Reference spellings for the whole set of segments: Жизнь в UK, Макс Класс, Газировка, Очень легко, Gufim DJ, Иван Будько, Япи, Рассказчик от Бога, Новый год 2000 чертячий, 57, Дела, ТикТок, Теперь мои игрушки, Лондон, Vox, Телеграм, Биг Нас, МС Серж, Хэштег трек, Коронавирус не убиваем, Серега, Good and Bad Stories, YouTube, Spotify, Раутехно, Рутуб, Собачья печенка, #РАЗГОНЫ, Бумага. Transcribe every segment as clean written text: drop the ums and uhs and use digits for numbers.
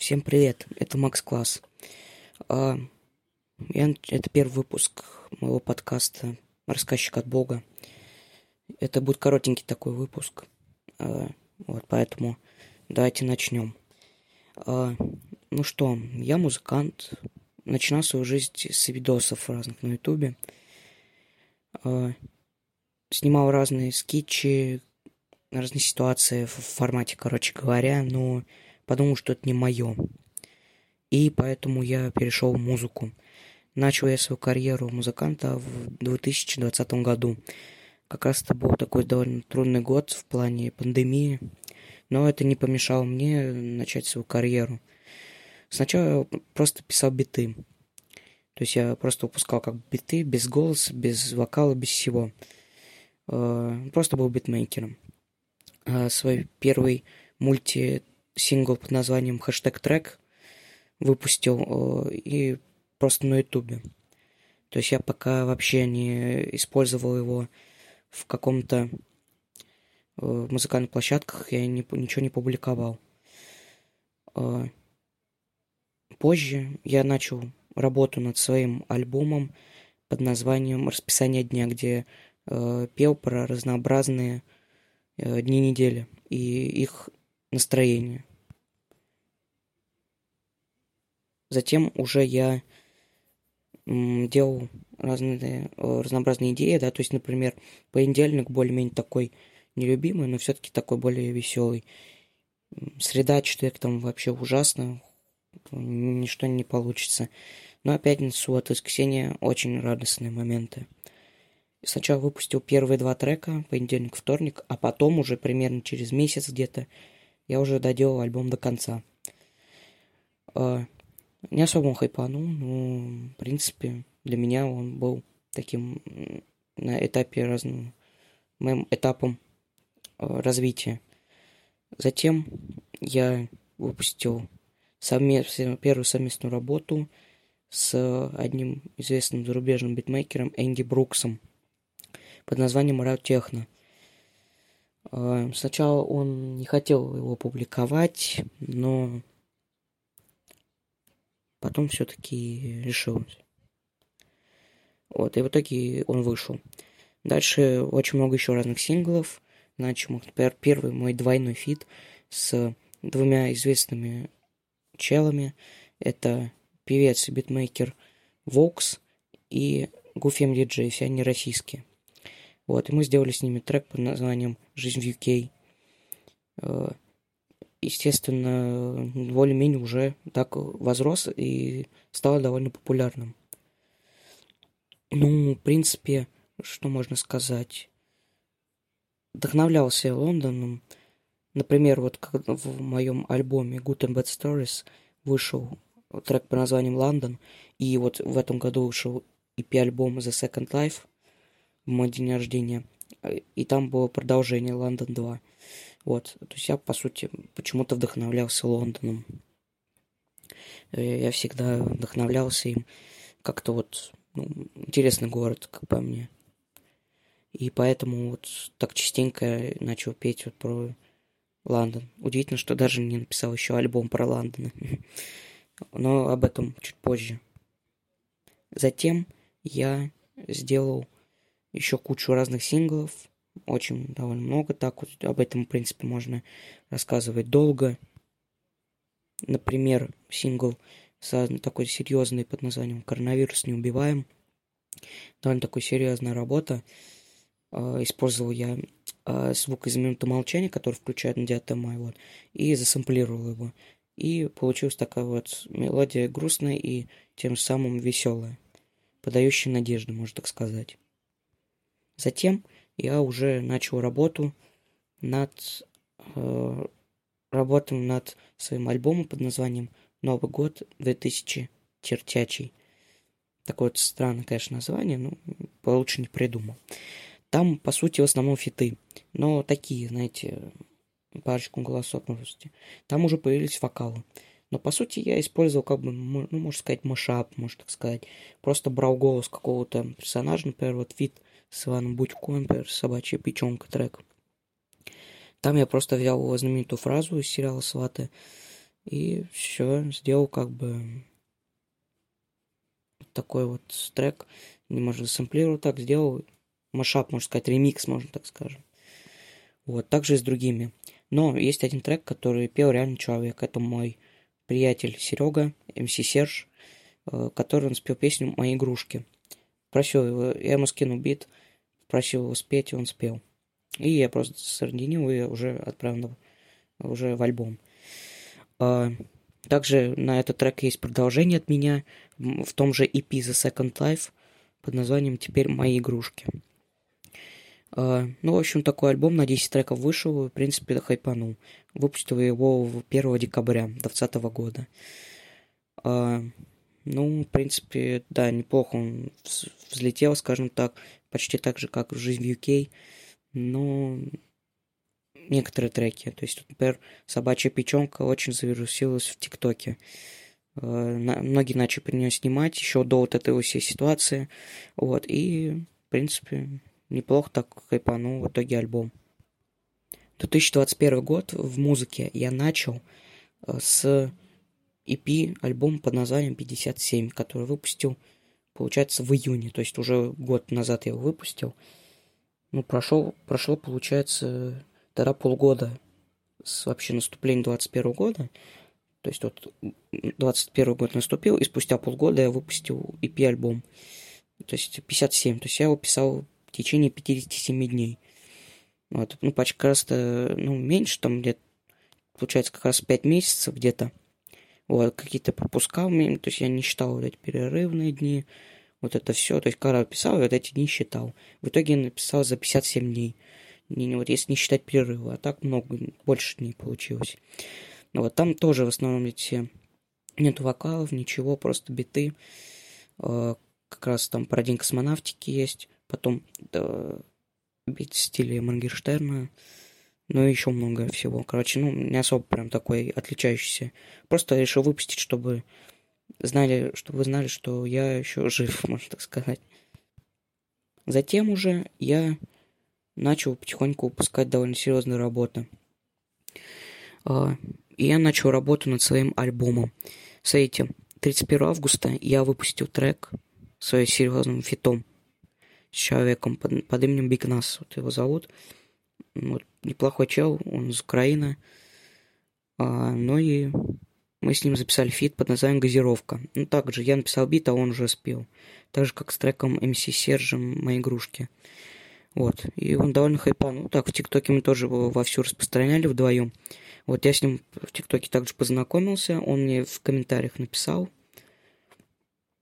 Всем привет, это Макс Класс. Это первый выпуск моего подкаста «Рассказчик от Бога». Это будет коротенький такой выпуск, вот, поэтому давайте начнем. Ну что, я музыкант, начинал свою жизнь с видосов разных на ютубе, снимал разные скетчи, разные ситуации в формате, короче говоря, но подумал, что это не мое. И поэтому я перешел в музыку. Начал я свою карьеру музыканта в 2020 году. Как раз это был такой довольно трудный год в плане пандемии, но это не помешало мне начать свою карьеру. Сначала я просто писал биты. То есть я просто выпускал как биты, без голоса, без вокала, без всего. Просто был битмейкером. Свой первый мультисингл под названием «Хэштег трек» выпустил и просто на ютубе. То есть я пока вообще не использовал его в каком-то музыкальных площадках, я ничего не публиковал. Позже я начал работу над своим альбомом под названием «Расписание дня», где пел про разнообразные дни недели и их настроение. Затем уже я делал разнообразные идеи, да, то есть, например, понедельник более-менее такой нелюбимый, но все-таки такой более веселый. Среда, четверг там вообще ужасно, ничто не получится. Ну а пятницу, от воскресенья очень радостные моменты. Сначала выпустил первые 2 трека, понедельник, вторник, а потом уже примерно через месяц где-то я уже доделал альбом до конца. Не особо он хайпанул, но, в принципе, для меня он был таким на этапе моим этапом развития. Затем я выпустил первую совместную работу с одним известным зарубежным битмейкером Энги Бруксом под названием «Раутехно». Сначала он не хотел его публиковать, но потом все-таки решил. Вот, и в итоге он вышел. Дальше очень много еще разных синглов. Начал, например, первый мой двойной фит с 2 известными челами. Это певец и битмейкер Vox и Gufim DJ, все они российские. Вот, и мы сделали с ними трек под названием «Жизнь в UK». Естественно, более-менее уже так возрос и стал довольно популярным. Ну, в принципе, что можно сказать? Вдохновлялся Лондоном. Например, вот как в моем альбоме Good and Bad Stories вышел трек под названием «Лондон», и вот в этом году вышел EP-альбом The Second Life, мой день рождения, и там было продолжение «Лондон 2». Вот, то есть я, по сути, почему-то вдохновлялся Лондоном. Я всегда вдохновлялся им. Как-то вот, ну, интересный город, как по мне. И поэтому вот так частенько начал петь вот про Лондон. Удивительно, что даже не написал еще альбом про Лондон. Но об этом чуть позже. Затем я сделал еще кучу разных синглов, очень довольно много, так вот об этом, в принципе, можно рассказывать долго. Например, сингл такой серьезный под названием «Коронавирус не убиваем». Довольно такая серьезная работа. Использовал я звук из «Минуты молчания», который включает на Диатэмай, вот, и засэмплировал его. И получилась такая вот мелодия грустная и тем самым веселая, подающая надежду, можно так сказать. Затем я уже начал работу над своим альбомом под названием «Новый год 2000 чертячий». Такое вот странное, конечно, название, но получше не придумал. Там, по сути, в основном фиты, но такие, знаете, парочку голосов, можете. Там уже появились вокалы. Но, по сути, я использовал, как бы, ну, можно сказать, машап, можно так сказать. Просто брал голос какого-то персонажа, например, вот фит с Иваном Будько, например, «Собачья печенка» трек. Там я просто взял его знаменитую фразу из сериала «Сваты» И все, сделал как бы такой вот трек. Немножко сэмплировал, так сделал. Машап, можно сказать, ремикс, можно так скажем. Вот, также и с другими. Но есть один трек, который пел реальный человек. Это мой приятель Серега, МС Серж, который он спел песню «Мои игрушки». Просил его, я ему скинул бит, просил его спеть, и он спел. И я просто соединил и уже отправил уже в альбом. Также на этот трек есть продолжение от меня в том же EP The Second Life под названием «Теперь мои игрушки». Ну, в общем, такой альбом на 10 треков вышел и, в принципе, хайпанул. Выпустил его 1 декабря 2020 года. Ну, в принципе, да, неплохо он взлетел, скажем так, почти так же, как «Жизнь в UK», но некоторые треки, то есть, например, «Собачья печенка» очень завирусилась в ТикТоке. Многие начали при нее снимать еще до вот этой всей ситуации. Вот, и, в принципе, неплохо так хайпанул в итоге альбом. 2021 год в музыке я начал с EP альбом под названием 57, который выпустил, получается, в июне. То есть, уже год назад я его выпустил. Ну, прошло, получается, тогда полгода с вообще наступления 2021 года. То есть, вот 2021 год наступил, и спустя полгода я выпустил EP-альбом. То есть, 57. То есть, я его писал в течение 57 дней. Вот. Ну, почти как раз-то, ну, меньше, там где-то, получается, как раз 5 месяцев где-то. Вот, какие-то пропускал, то есть я не считал вот эти перерывные дни, вот это все, то есть когда писал, я вот эти дни считал. В итоге я написал за 57 дней, вот если не считать перерывы, а так много, больше дней получилось. Но вот там тоже в основном эти, нет вокалов, ничего, просто биты, как раз там про День космонавтики есть, потом бит в стиле Моргенштерна. Ну и еще много всего. Короче, ну, не особо прям такой отличающийся. Просто решил выпустить, чтобы вы знали, что я еще жив, можно так сказать. Затем уже я начал потихоньку выпускать довольно серьезные работы. И я начал работу над своим альбомом. Смотрите, 31 августа я выпустил трек с своим серьезным фитом с человеком под именем Биг Нас. Вот его зовут. Вот, неплохой чел, он из Украины. Ну и мы с ним записали фит под названием «Газировка». Ну, также я написал бит, а он уже спел. Так же, как с треком МС Сержем «Мои игрушки». Вот, и он довольно хайпанул. Так, в ТикТоке мы тоже его вовсю распространяли вдвоем. Вот, я с ним в ТикТоке также познакомился. Он мне в комментариях написал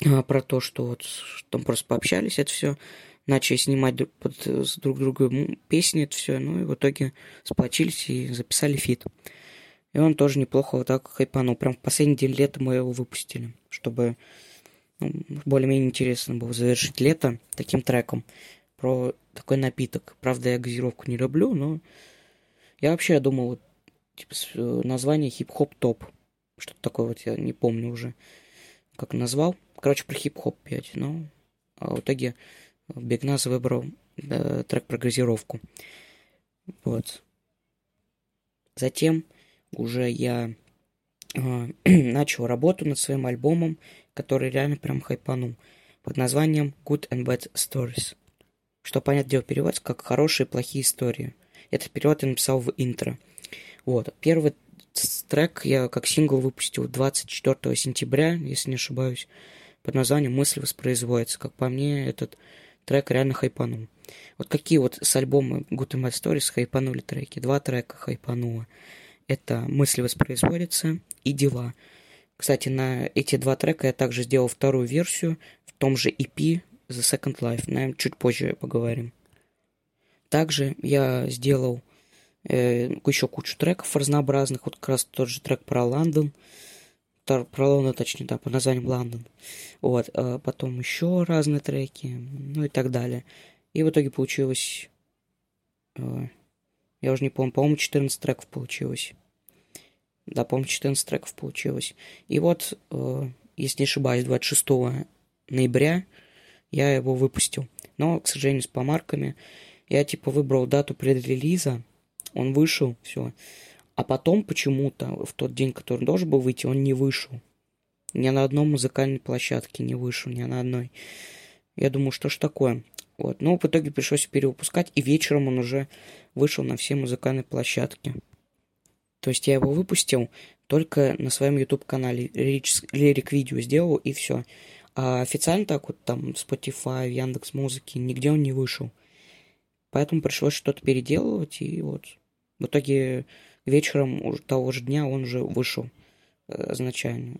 про то, что вот там просто пообщались, это все. Начали снимать друг другу песни, это все, ну и в итоге сплочились и записали фит. И он тоже неплохо вот так хайпанул. Прям в последний день лета мы его выпустили, чтобы, ну, более-менее интересно было завершить лето таким треком про такой напиток. Правда, я газировку не люблю, но я вообще думал, вот, типа, название хип-хоп-топ. Что-то такое вот, я не помню уже, как назвал. Короче, про хип-хоп пять, но а в итоге Биг Нас выбрал трек про газировку. Вот. Затем уже я начал работу над своим альбомом, который реально прям хайпанул, под названием Good and Bad Stories. Что, понятное дело, перевод как «Хорошие и плохие истории». Этот перевод я написал в интро. Вот. Первый трек я как сингл выпустил 24 сентября, если не ошибаюсь, под названием «Мысли воспроизводятся». Как по мне, этот трек реально хайпанул. Вот какие вот с альбома Good and Bad Stories хайпанули треки? 2 трека хайпануло. Это «Мысли воспроизводятся» и «Дела». Кстати, на эти 2 трека я также сделал вторую версию в том же EP The Second Life. Наверное, чуть позже поговорим. Также я сделал еще кучу треков разнообразных. Вот как раз тот же трек про Лондон. Про Лондон, точнее, да, под названием «Лондон». Вот, потом еще разные треки, ну и так далее. И в итоге получилось, я уже не помню, по-моему, 14 треков получилось. Да, по-моему, 14 треков получилось. И вот, если не ошибаюсь, 26 ноября я его выпустил. Но, к сожалению, с помарками. Я, типа, выбрал дату предрелиза, он вышел, все. А потом почему-то в тот день, который должен был выйти, он не вышел. Ни на одной музыкальной площадке не вышел, ни на одной. Я думаю, что ж такое? Вот. Но в итоге пришлось перевыпускать, и вечером он уже вышел на все музыкальные площадки. То есть я его выпустил только на своем YouTube-канале. Лирик-видео сделал, и все. А официально так вот там Spotify, Яндекс.Музыки, нигде он не вышел. Поэтому пришлось что-то переделывать, и вот. В итоге вечером того же дня он уже вышел. Означально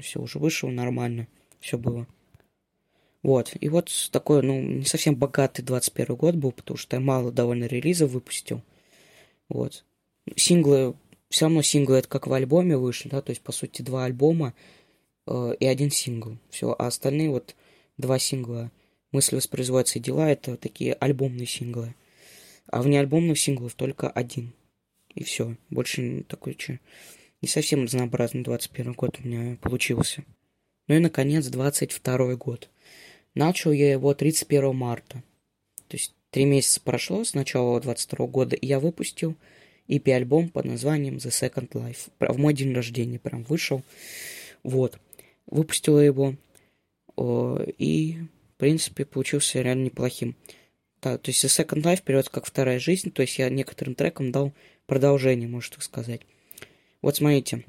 все уже вышло, нормально все было. Вот, и вот такой, не совсем богатый 21 год был, потому что я мало довольно релизов выпустил. Вот. Все равно синглы это как в альбоме вышли, да, то есть, по сути, два альбома и один сингл. Все, а остальные вот два сингла «Мысли воспроизводятся» и «Дела» — это такие альбомные синглы. А вне альбомных синглов только один. И все, больше такой не совсем разнообразный 21 год у меня получился. Ну и, наконец, 22 год. Начал я его 31 марта. То есть 3 месяца прошло с начала 22 года, и я выпустил EP-альбом под названием The Second Life. В мой день рождения прям вышел. Вот. Выпустил его. И, в принципе, получился реально неплохим. Да, то есть The Second Life переводится как «Вторая жизнь». То есть я некоторым трекам дал продолжение, можно так сказать. Вот смотрите.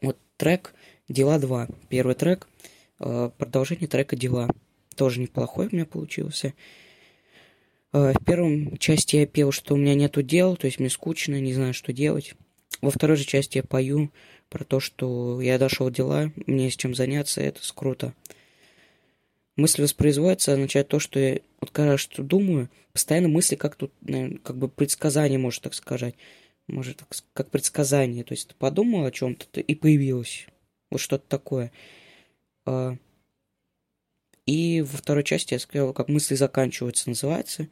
Вот трек «Дела 2». Первый трек. Продолжение трека «Дела». Тоже неплохой у меня получился. В первой части я пел, что у меня нету дел, то есть мне скучно, не знаю, что делать. Во второй же части я пою про то, что я дошел дела, мне есть чем заняться, это круто. Мысли воспроизводятся означает то, что я вот каждый раз, что думаю, постоянно мысли как тут, наверное, как бы предсказание, можно так сказать. Может, как предсказание. То есть ты подумал о чем-то и появилось. Вот что-то такое. И во второй части я сказал, как мысли заканчиваются, называется.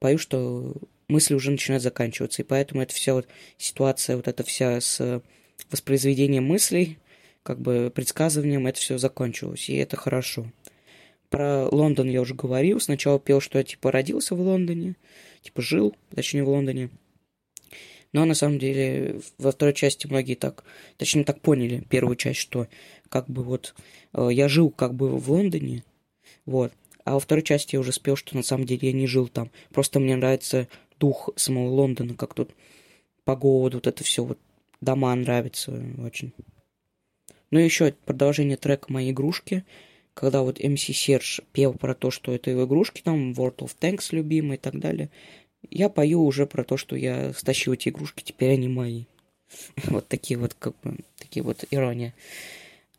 Пою, что мысли уже начинают заканчиваться. И поэтому эта вся вот ситуация, вот эта вся с воспроизведением мыслей, как бы предсказыванием, это все закончилось. И это хорошо. Про Лондон я уже говорил. Сначала пел, что я родился в Лондоне. Жил, точнее, в Лондоне. Но на самом деле во второй части многие так поняли первую часть, что я жил в Лондоне, вот. А во второй части я уже спел, что на самом деле я не жил там. Просто мне нравится дух самого Лондона, как тут погода, вот это все, вот дома нравятся очень. Ну и еще продолжение трека «Мои игрушки», когда вот МС Серж пел про то, что это его игрушки, там World of Tanks любимые и так далее. Я пою уже про то, что я стащил эти игрушки, теперь они мои. Вот такие вот, такие вот ирония.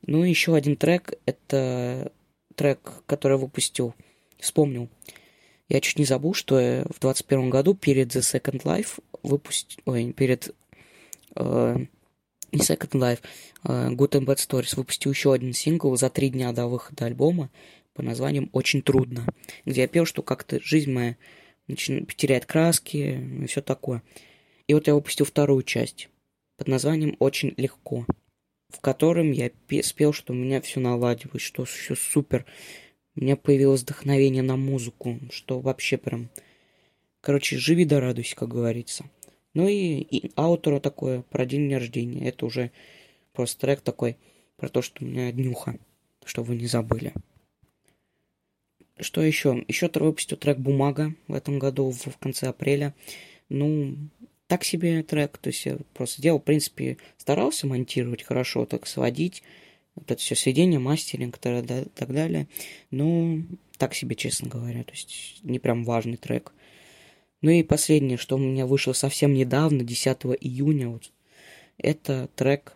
Ну и еще один трек, это трек, который я выпустил, вспомнил. Я чуть не забыл, что я в 21 году перед The Second Life выпустил, Good and Bad Stories выпустил еще один сингл за 3 дня до выхода альбома под названием «Очень трудно», где я пел, что как-то жизнь моя теряет краски и все такое. И вот я выпустил вторую часть под названием «Очень легко», в котором я спел, что у меня все наладилось, что все супер. У меня появилось вдохновение на музыку, что вообще прям... Короче, живи да радуйся, как говорится. Ну и аутро такое про день рождения. Это уже просто трек такой про то, что у меня днюха, чтобы вы не забыли. Что еще? Еще выпустил трек «Бумага» в этом году, в конце апреля. Так себе трек. То есть я просто делал, в принципе, старался монтировать хорошо, так сводить. Вот это все сведение, мастеринг и так далее. Так себе, честно говоря. То есть не прям важный трек. Ну и последнее, что у меня вышло совсем недавно, 10 июня. Вот, это трек,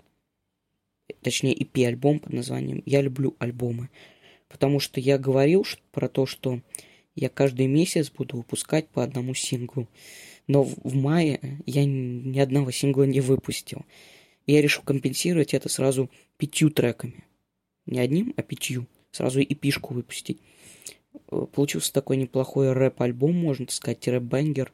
точнее EP-альбом под названием «Я люблю альбомы». Потому что я говорил про то, что я каждый месяц буду выпускать по одному синглу. Но в мае я ни одного сингла не выпустил. И я решил компенсировать это сразу 5 треками. Не одним, а 5. Сразу и эпишку выпустить. Получился такой неплохой рэп-альбом, можно так сказать, рэп-бэнгер.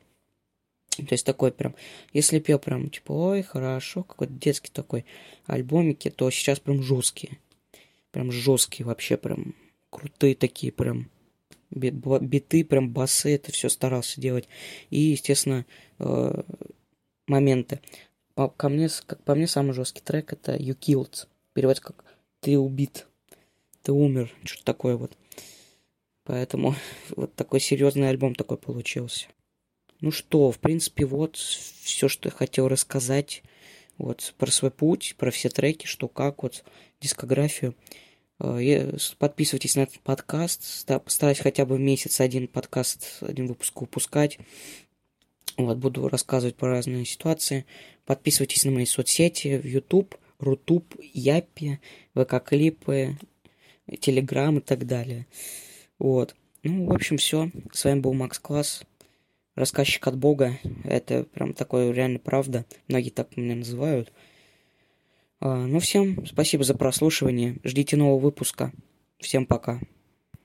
То есть такой прям... Если пел прям ой, хорошо, какой-то детский такой альбомики, то сейчас прям жесткие. Прям жесткие вообще, прям... Крутые такие прям биты, прям басы, это все старался делать. И, естественно, моменты. Как по мне, самый жесткий трек — это You Killed. Переводится как «Ты убит», «Ты умер», что-то такое вот. Поэтому вот такой серьезный альбом такой получился. Ну что, в принципе, вот все, что я хотел рассказать вот про свой путь, про все треки, что как, вот дискографию. Подписывайтесь на этот подкаст, постараюсь хотя бы в месяц один подкаст, один выпуск выпускать. Вот, буду рассказывать про разные ситуации. Подписывайтесь на мои соцсети в YouTube, Рутуб, Япи, ВК-клипы, Телеграм и так далее. Вот. Ну, в общем, все. С вами был Макс Класс, рассказчик от Бога. Это прям такое реально правда. Многие так меня называют. Ну, всем спасибо за прослушивание. Ждите нового выпуска. Всем пока.